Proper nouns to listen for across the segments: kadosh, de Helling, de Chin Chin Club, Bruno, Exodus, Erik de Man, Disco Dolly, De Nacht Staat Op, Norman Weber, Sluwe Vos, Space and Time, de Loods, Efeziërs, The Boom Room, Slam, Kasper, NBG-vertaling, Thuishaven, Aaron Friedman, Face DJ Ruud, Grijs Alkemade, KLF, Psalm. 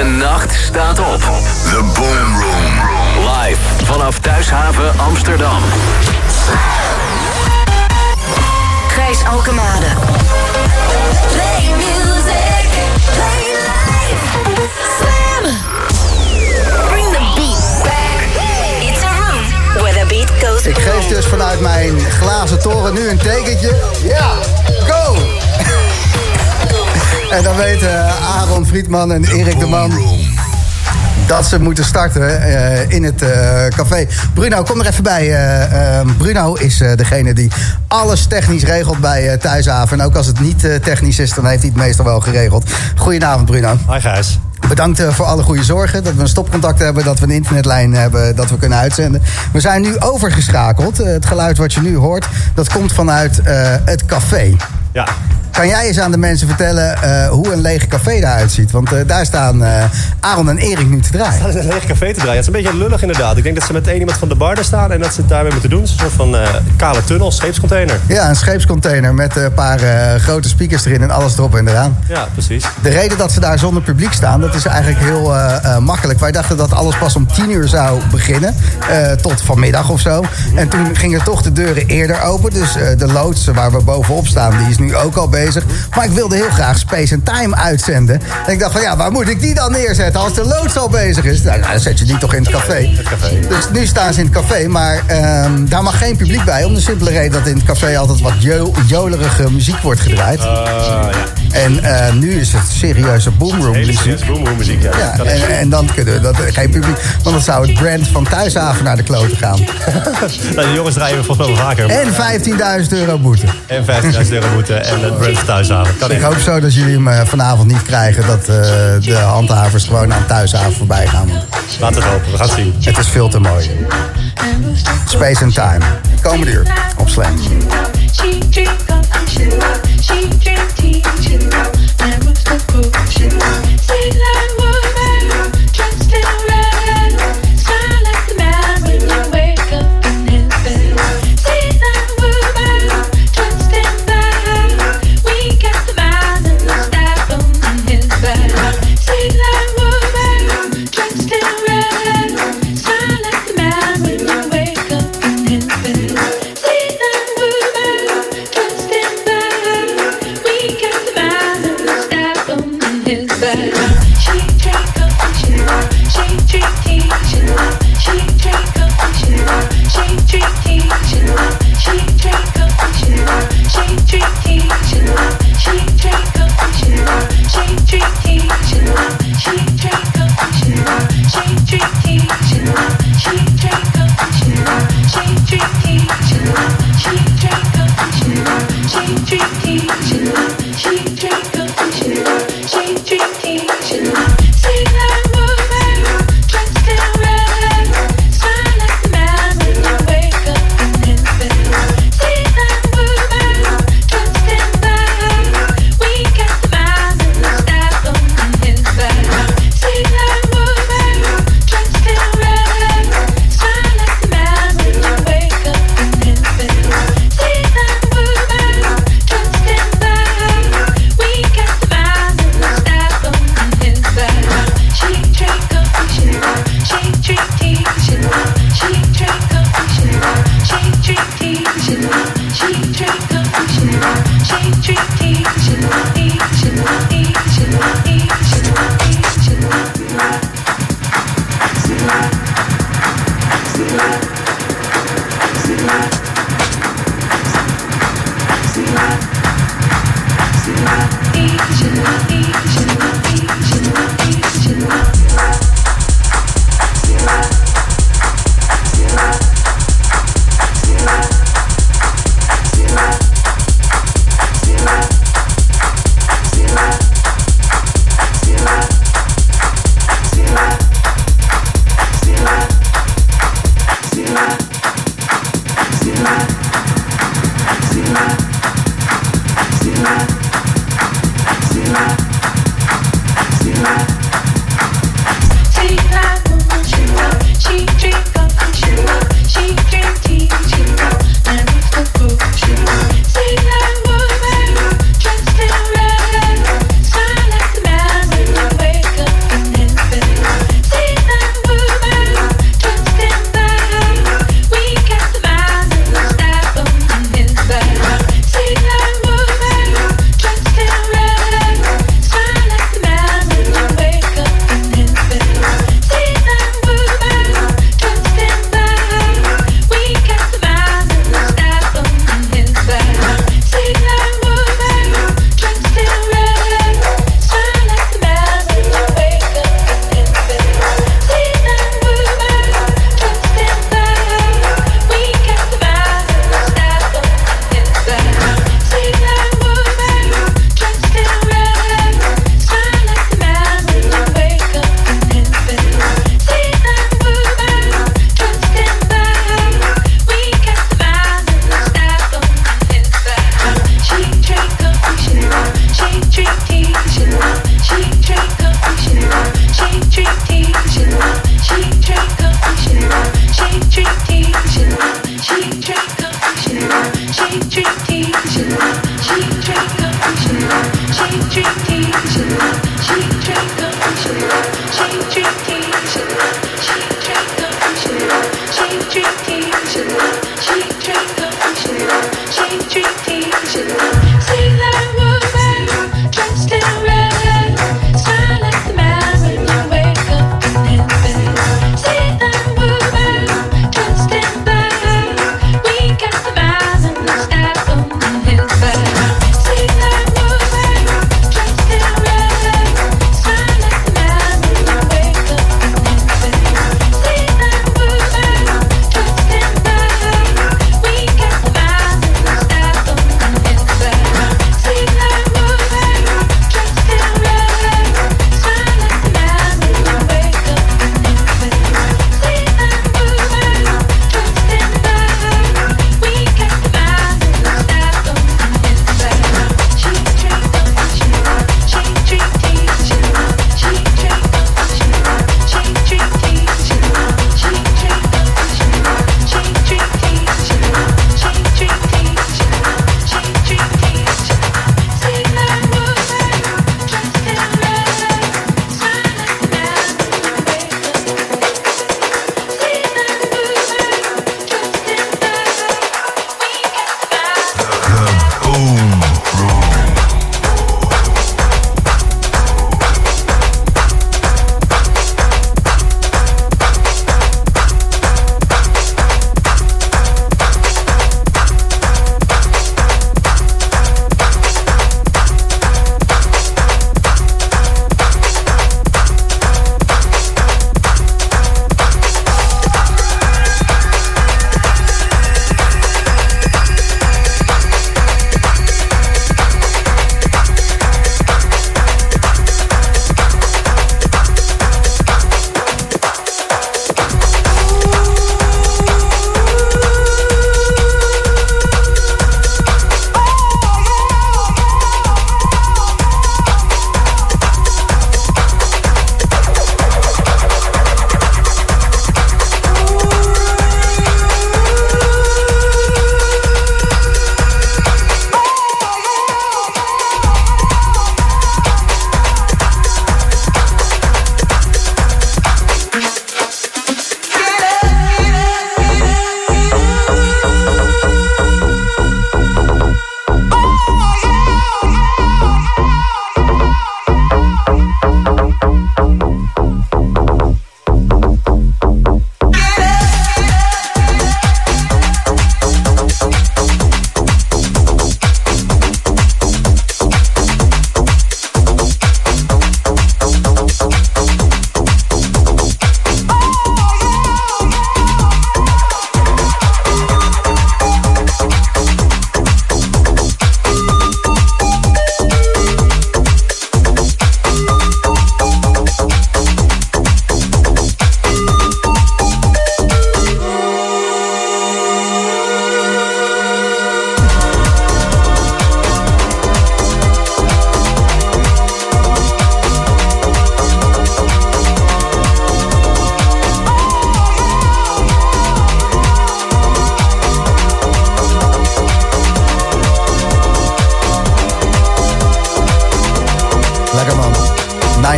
De nacht staat op. The Boom Room. Live vanaf Thuishaven, Amsterdam. Grijs Alkemade. Play music, play life. Slam. Bring the beat back. It's a room where the beat goes. Ik geef dus vanuit mijn glazen toren nu een tekentje. Ja, go! En dan weten Aaron Friedman en Erik de Man dat ze moeten starten in het café. Bruno, kom er even bij. Bruno is degene die alles technisch regelt bij Thuishaven. En ook als het niet technisch is, dan heeft hij het meestal wel geregeld. Goedenavond, Bruno. Hi, Gijs. Bedankt voor alle goede zorgen. Dat we een stopcontact hebben, dat we een internetlijn hebben, dat we kunnen uitzenden. We zijn nu overgeschakeld. Het geluid wat je nu hoort, dat komt vanuit het café. Ja. Kan jij eens aan de mensen vertellen hoe een leeg café eruit ziet? Want daar staan Aaron en Erik nu te draaien. Ze staan in een leeg café te draaien. Het is een beetje lullig inderdaad. Ik denk dat ze met één iemand van de bar daar staan en dat ze het daarmee moeten doen. Het is een soort van kale tunnel, scheepscontainer. Ja, een scheepscontainer met een paar grote speakers erin en alles erop en eraan. Ja, precies. De reden dat ze daar zonder publiek staan, dat is eigenlijk heel makkelijk. Wij dachten dat alles pas om 10:00 zou beginnen. Tot vanmiddag of zo. En toen gingen toch de deuren eerder open. Dus de Loods waar we bovenop staan, die is nu ook al bezig. Maar ik wilde heel graag Space and Time uitzenden. En ik dacht van ja, waar moet ik die dan neerzetten als de Loods al bezig is? Nou, dan zet je die toch in het café. Het café. Dus nu staan ze in het café, maar daar mag geen publiek bij. Om de simpele reden dat in het café altijd wat jolerige muziek wordt gedraaid. Ja. En nu is het serieuze boomroom muziek. Ja, en dan kunnen we dat geen publiek. Want dan zou het brand van Thuishaven naar de kloten gaan. Nou, de jongens draaien we volgens mij wel vaker. En €15.000 boete. En €15.000 boete. En het brand Thuishaven. Ik hoop zo dat jullie hem vanavond niet krijgen. Dat de handhavers gewoon aan Thuishaven voorbij gaan. Laten we het hopen. We gaan het zien. Het is veel te mooi. Space and Time. Komende uur op Slam.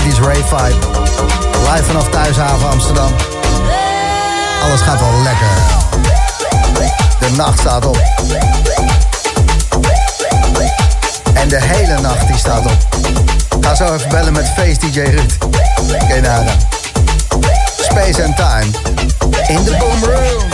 90s rave vibe. Live vanaf Thuishaven Amsterdam. Alles gaat wel lekker. De nacht staat op. En de hele nacht die staat op. Ga zo even bellen met Face DJ Ruud. Oké, nada. Space and Time. In de Boom Room.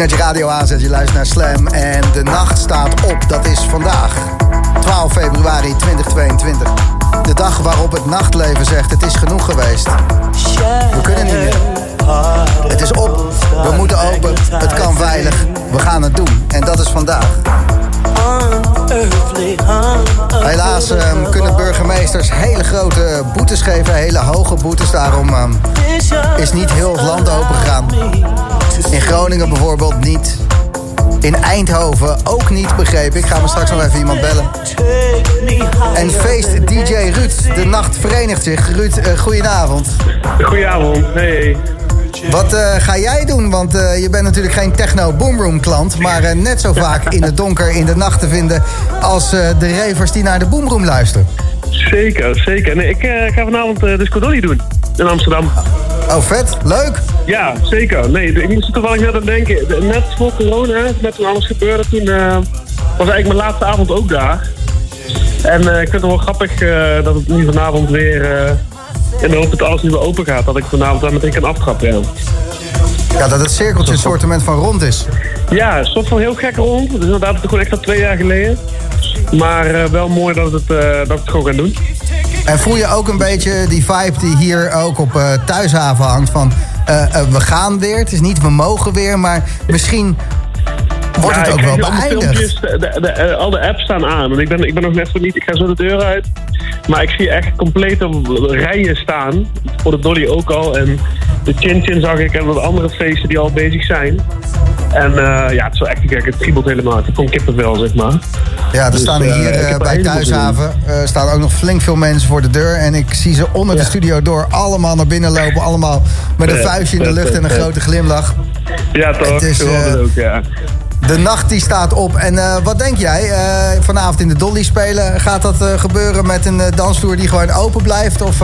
net je radio aanzet, je luistert naar Slam en de nacht staat op. Dat is vandaag, 12 februari 2022. De dag waarop het nachtleven zegt, het is genoeg geweest. We kunnen niet meer. Het is op, we moeten open, het kan veilig. We gaan het doen en dat is vandaag. Helaas kunnen burgemeesters hele grote boetes geven, hele hoge boetes. Daarom is niet heel het land open gegaan. In Groningen bijvoorbeeld niet. In Eindhoven ook niet, begreep ik. Gaan we straks nog even iemand bellen. En Face DJ Ruud, de nacht verenigt zich. Ruud, goedenavond. Goedenavond, hey. Wat ga jij doen? Want je bent natuurlijk geen techno boomroom klant, maar net zo vaak in het donker in de nacht te vinden als de ravers die naar de boomroom luisteren. Zeker, zeker. Nee, ik ga vanavond Disco Dolly doen in Amsterdam. Oh, vet. Leuk. Ja, zeker. Nee, ik moest er toevallig net aan denken. Net voor corona, net toen alles gebeurde, toen was eigenlijk mijn laatste avond ook daar. En ik vind het wel grappig dat het nu vanavond weer... En dan hoop dat alles nu weer open gaat, dat ik vanavond daar meteen kan aftrappen. Ja, dat het cirkeltje het sortiment van rond is. Ja, het soort van heel gek rond. Dus inderdaad, het is gewoon echt al 2 jaar geleden. Maar wel mooi dat we het gewoon gaan doen. En voel je ook een beetje die vibe die hier ook op Thuishaven hangt van... we gaan weer, het is niet we mogen weer, maar misschien... Wordt ja, het ook wel beëindigd? Al de apps staan aan. Want ik ben nog net zo niet, ik ga zo de deur uit. Maar ik zie echt complete rijen staan. Voor de Dolly ook al. En de Chin Chin zag ik en wat andere feesten die al bezig zijn. En ja, het is wel echt gek. Het kriebelt helemaal. Het komt kippenvel, zeg maar. Ja, er dus, staan hier bij Thuishaven staan ook nog flink veel mensen voor de deur. En ik zie ze onder de studio door allemaal naar binnen lopen. Allemaal met een vuistje in de lucht en een grote glimlach. Ja, toch. Het is ook, ja. De nacht die staat op. En wat denk jij? Vanavond in de Dolly spelen. Gaat dat gebeuren met een dansvloer die gewoon open blijft? Of,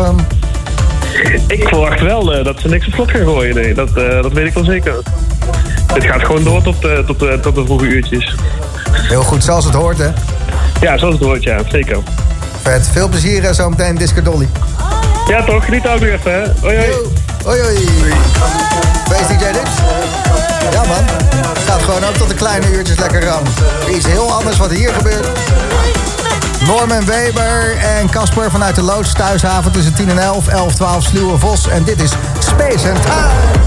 Ik verwacht wel dat ze niks op slot gaan gooien. Nee, dat weet ik wel zeker. Het gaat gewoon door tot de vroege uurtjes. Heel goed, zoals het hoort, hè? Ja, zoals het hoort, ja. Zeker. Vet. Veel plezier zo meteen in Disco Dolly. Ja, toch? Geniet ook weer even, hè? Hoi, hoi. Yo. Hoi, hoi. Face DJ Ruud. Ja man, het gaat gewoon ook tot de kleine uurtjes lekker ram. Iets heel anders wat hier gebeurt. Norman Weber en Kasper vanuit de Loods, Thuishaven tussen 10 en 11, 11, 12, Sluwe Vos. En dit is Space and Time.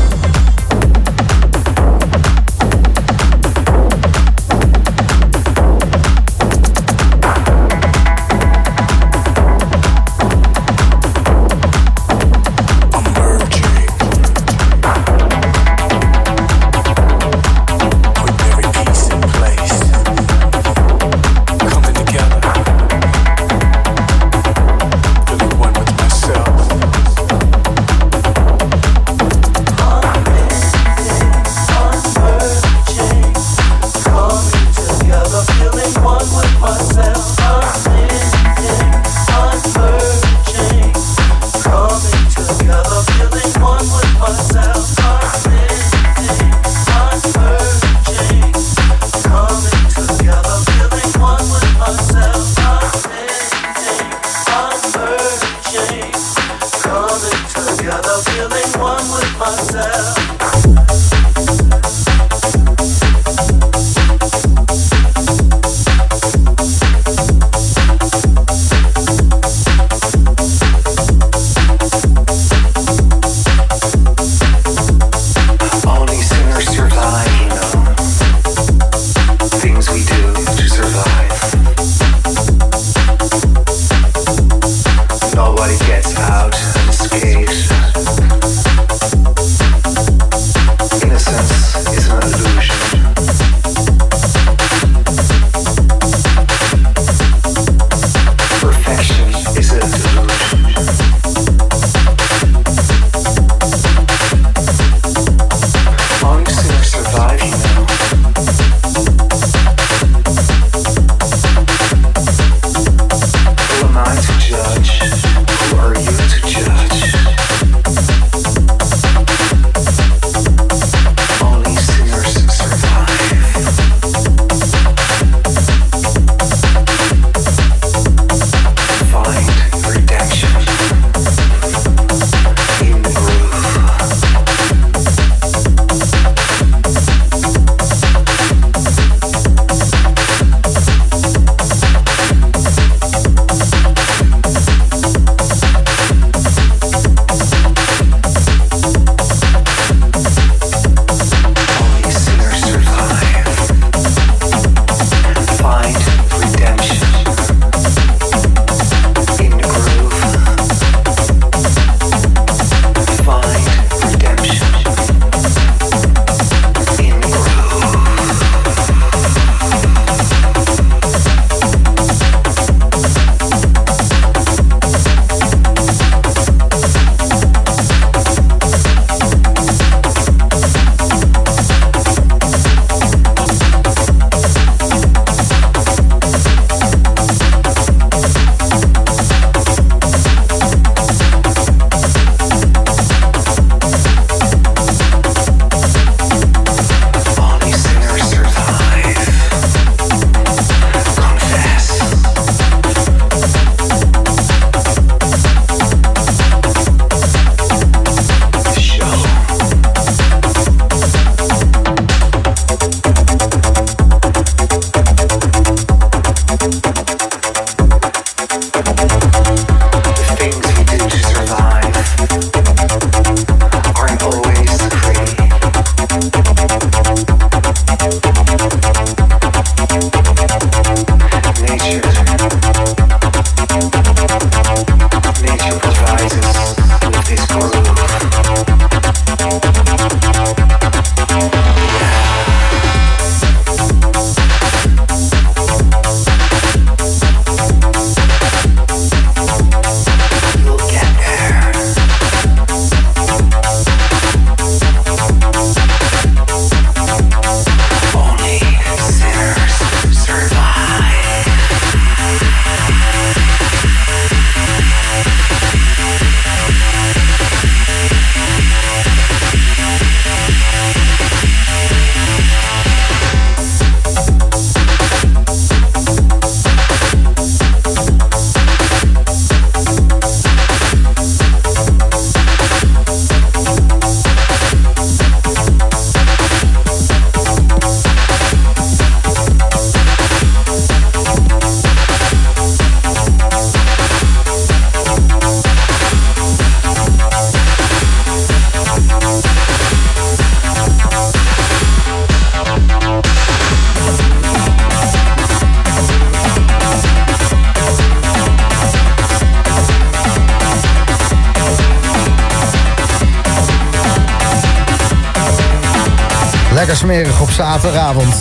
Lekker smerig op zaterdagavond.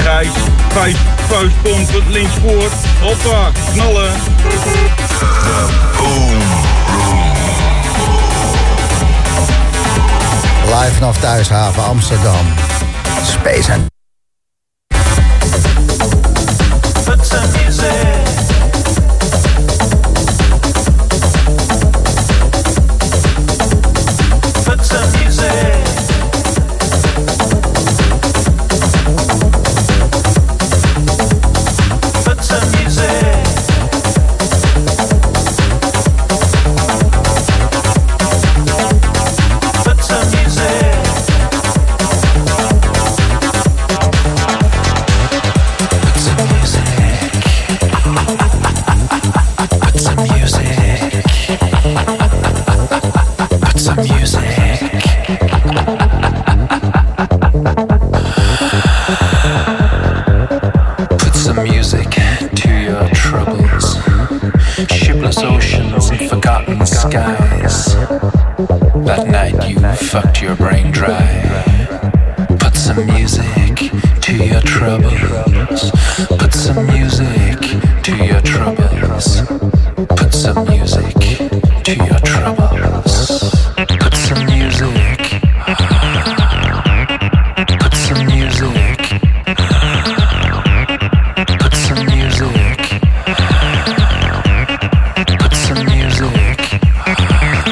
Grijs, vuist, komt tot links voor. Hoppa, knallen. De Boom Room. Live vanaf Thuishaven, Amsterdam. Space and... Put some music. Fucked your brain dry. Put some music to your troubles. Put some music to your troubles. Put some music to your troubles. Put some music. Put some music. Put some music. Put some music. Put some music.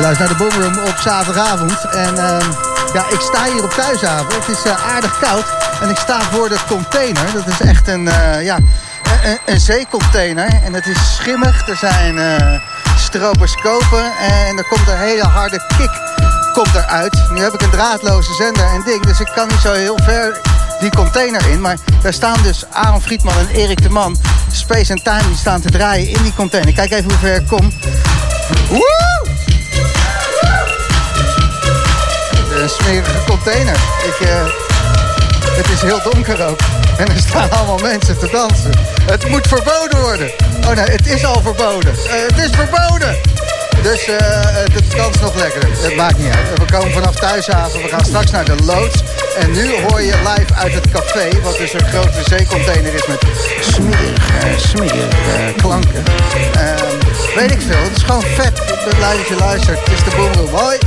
Je luistert naar de Boom Room op zaterdagavond. En ja, ik sta hier op Thuishaven. Het is aardig koud. En ik sta voor de container. Dat is echt een zeecontainer. En het is schimmig. Er zijn stropers kopen. En er komt een hele harde kick komt eruit. Nu heb ik een draadloze zender en ding. Dus ik kan niet zo heel ver die container in. Maar daar staan dus Aaron Friedman en Erik de Man. Space and Time die staan te draaien in die container. Kijk even hoe ver ik kom. Woe! Een smerige container. Het is heel donker ook. En er staan allemaal mensen te dansen. Het moet verboden worden. Oh nee, het is al verboden. Het is verboden. Dus het danst nog lekkerder. Het maakt niet uit. We komen vanaf Thuishaven. We gaan straks naar de Loods. En nu hoor je live uit het café. Wat dus een grote zeecontainer is met smerige klanken. Weet ik veel. Het is gewoon vet. Ik ben blij dat je luistert. Het is de Boom Room. Hoi.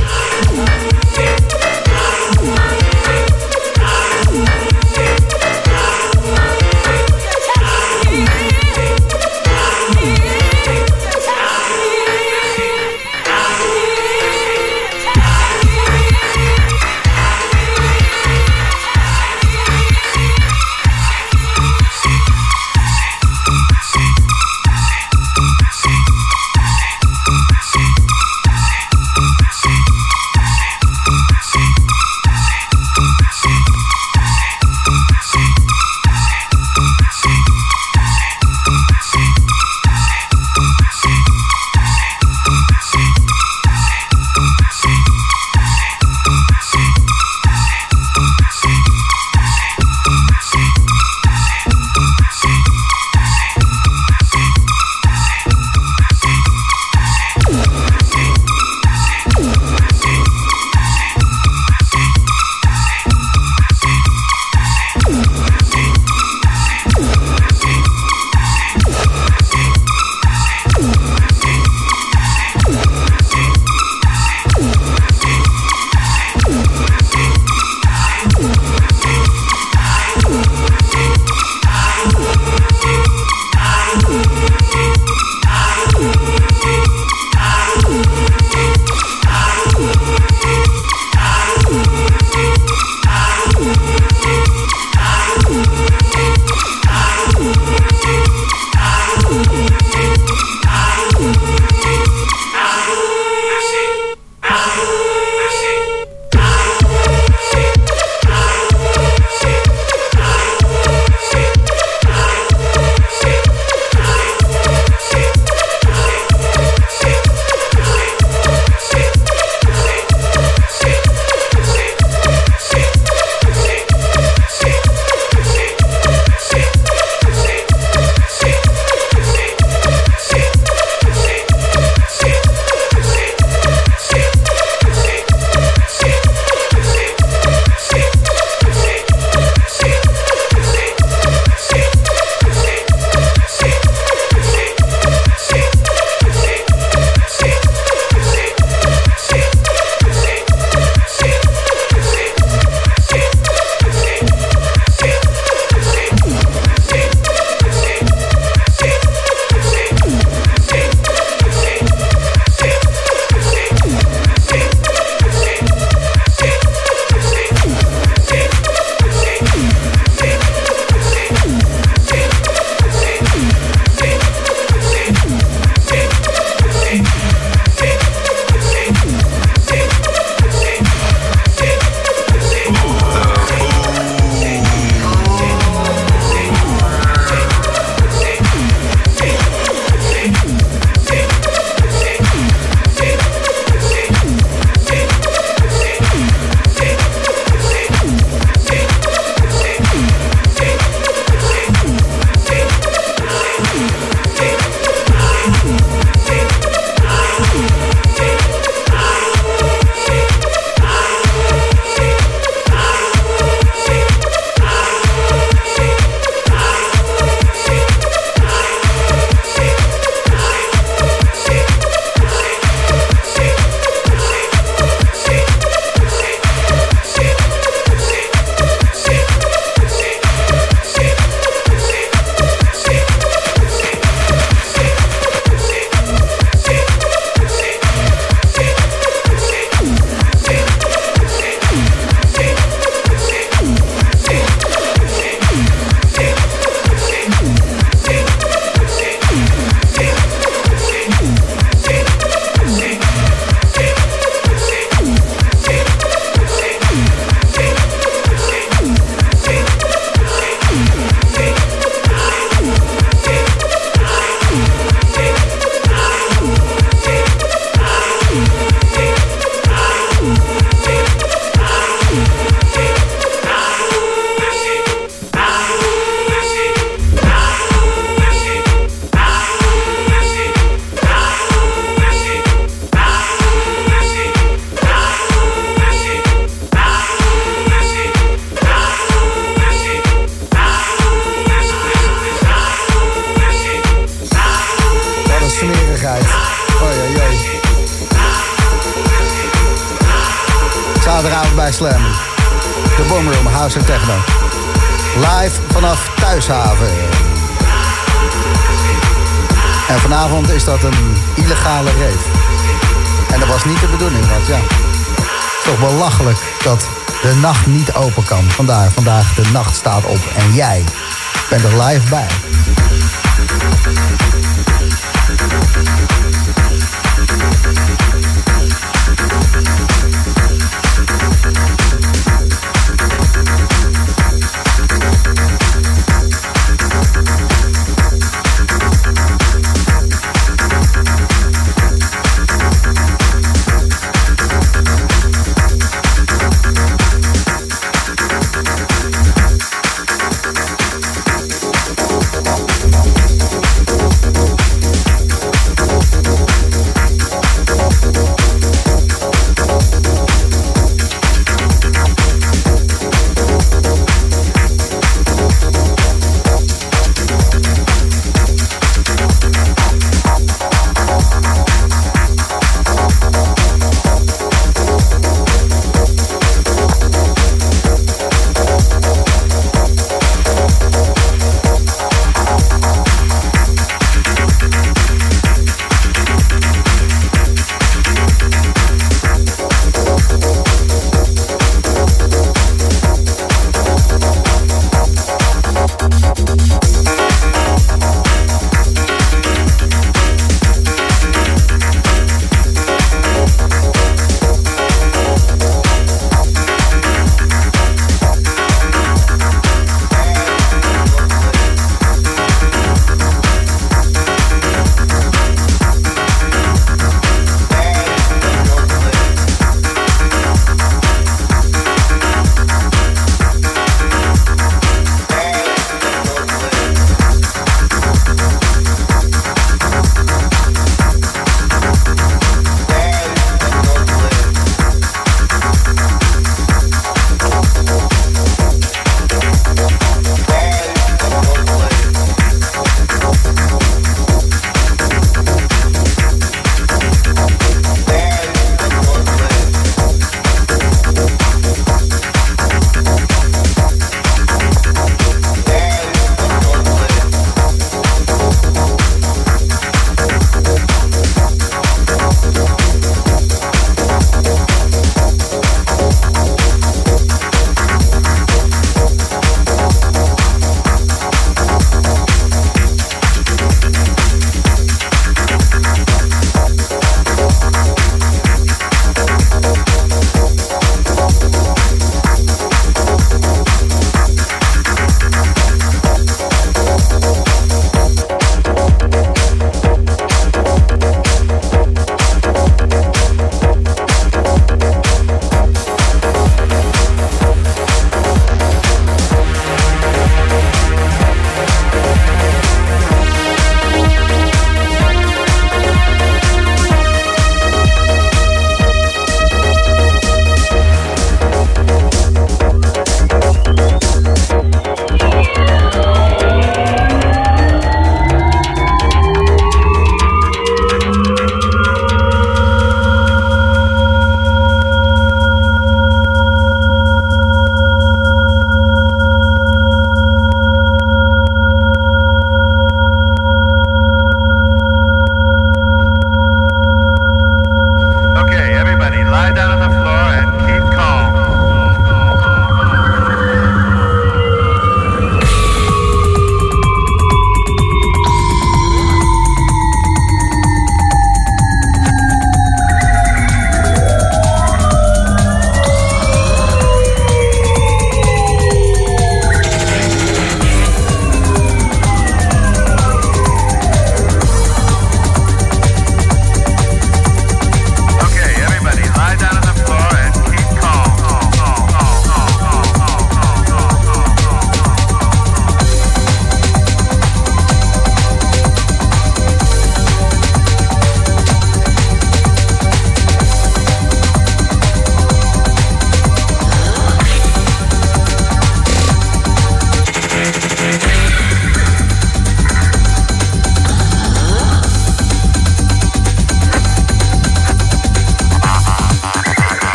bij Slam. De Boom Room, House en Techno. Live vanaf Thuishaven. En vanavond is dat een illegale rave. En dat was niet de bedoeling, want ja... Het is toch belachelijk dat de nacht niet open kan. Vandaar, vandaag de nacht staat op. En jij bent er live bij.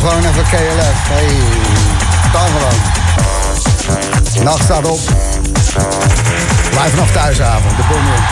gewoon even KLF. Hey, kan gewoon. Nacht staat op. Live vanaf Thuishaven, de Boom Room.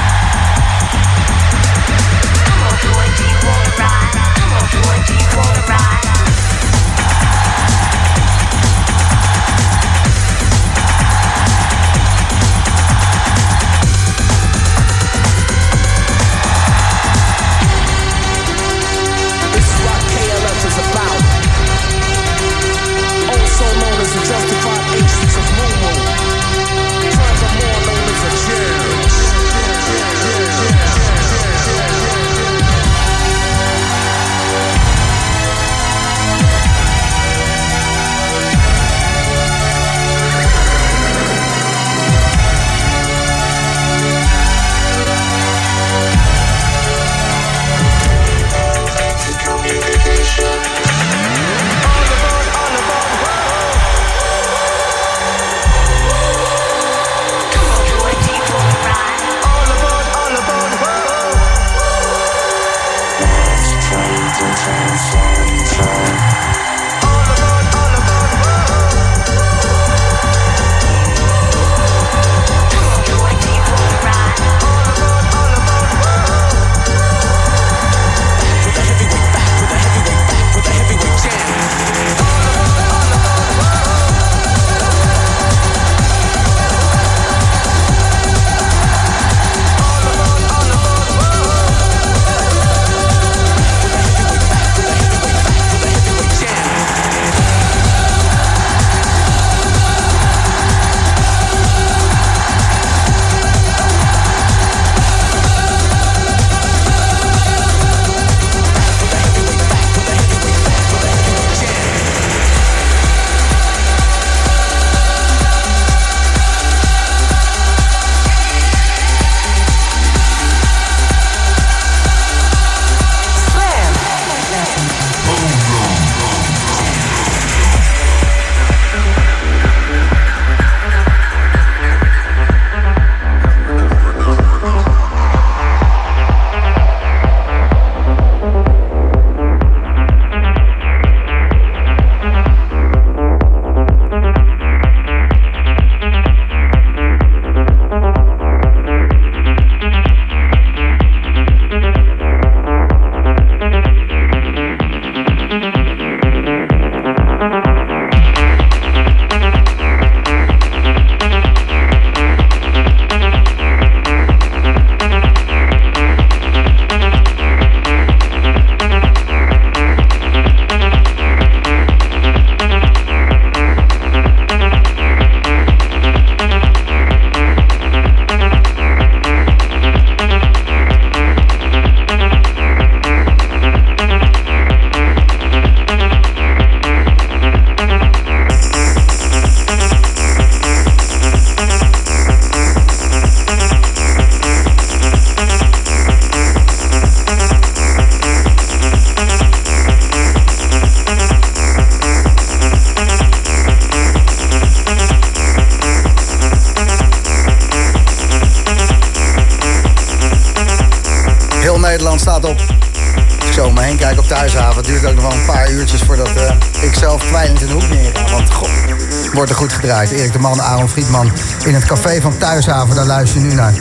Wordt er goed gedraaid. Erik de Man, Aaron Friedman. In het café van Thuishaven, daar luister je nu naar.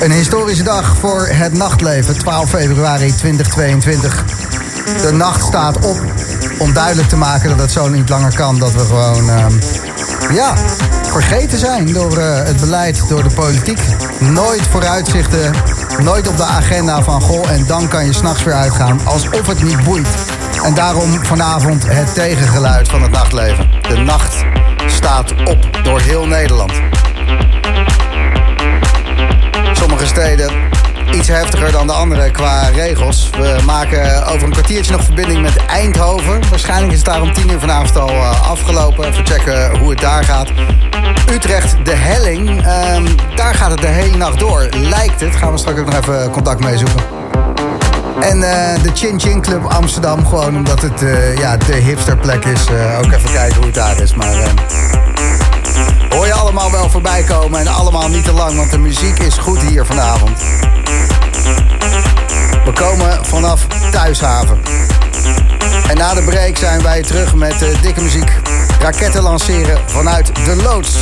Een historische dag voor het nachtleven. 12 februari 2022. De nacht staat op. Om duidelijk te maken dat het zo niet langer kan. Dat we gewoon vergeten zijn door het beleid, door de politiek. Nooit vooruitzichten. Nooit op de agenda van goh. En dan kan je s'nachts weer uitgaan. Alsof het niet boeit. En daarom vanavond het tegengeluid van het nachtleven. De nacht staat op door heel Nederland. Sommige steden iets heftiger dan de andere qua regels. We maken over een kwartiertje nog verbinding met Eindhoven. Waarschijnlijk is het daar om 10:00 vanavond al afgelopen. Even checken hoe het daar gaat. Utrecht, de Helling. Daar gaat het de hele nacht door, lijkt het. Gaan we straks ook nog even contact mee zoeken. En de Chin Chin Club Amsterdam, gewoon omdat het de hipsterplek is. Ook even kijken hoe het daar is. Maar hoor je allemaal wel voorbij komen en allemaal niet te lang, want de muziek is goed hier vanavond. We komen vanaf Thuishaven. En na de break zijn wij terug met dikke muziek. Raketten lanceren vanuit de Loods.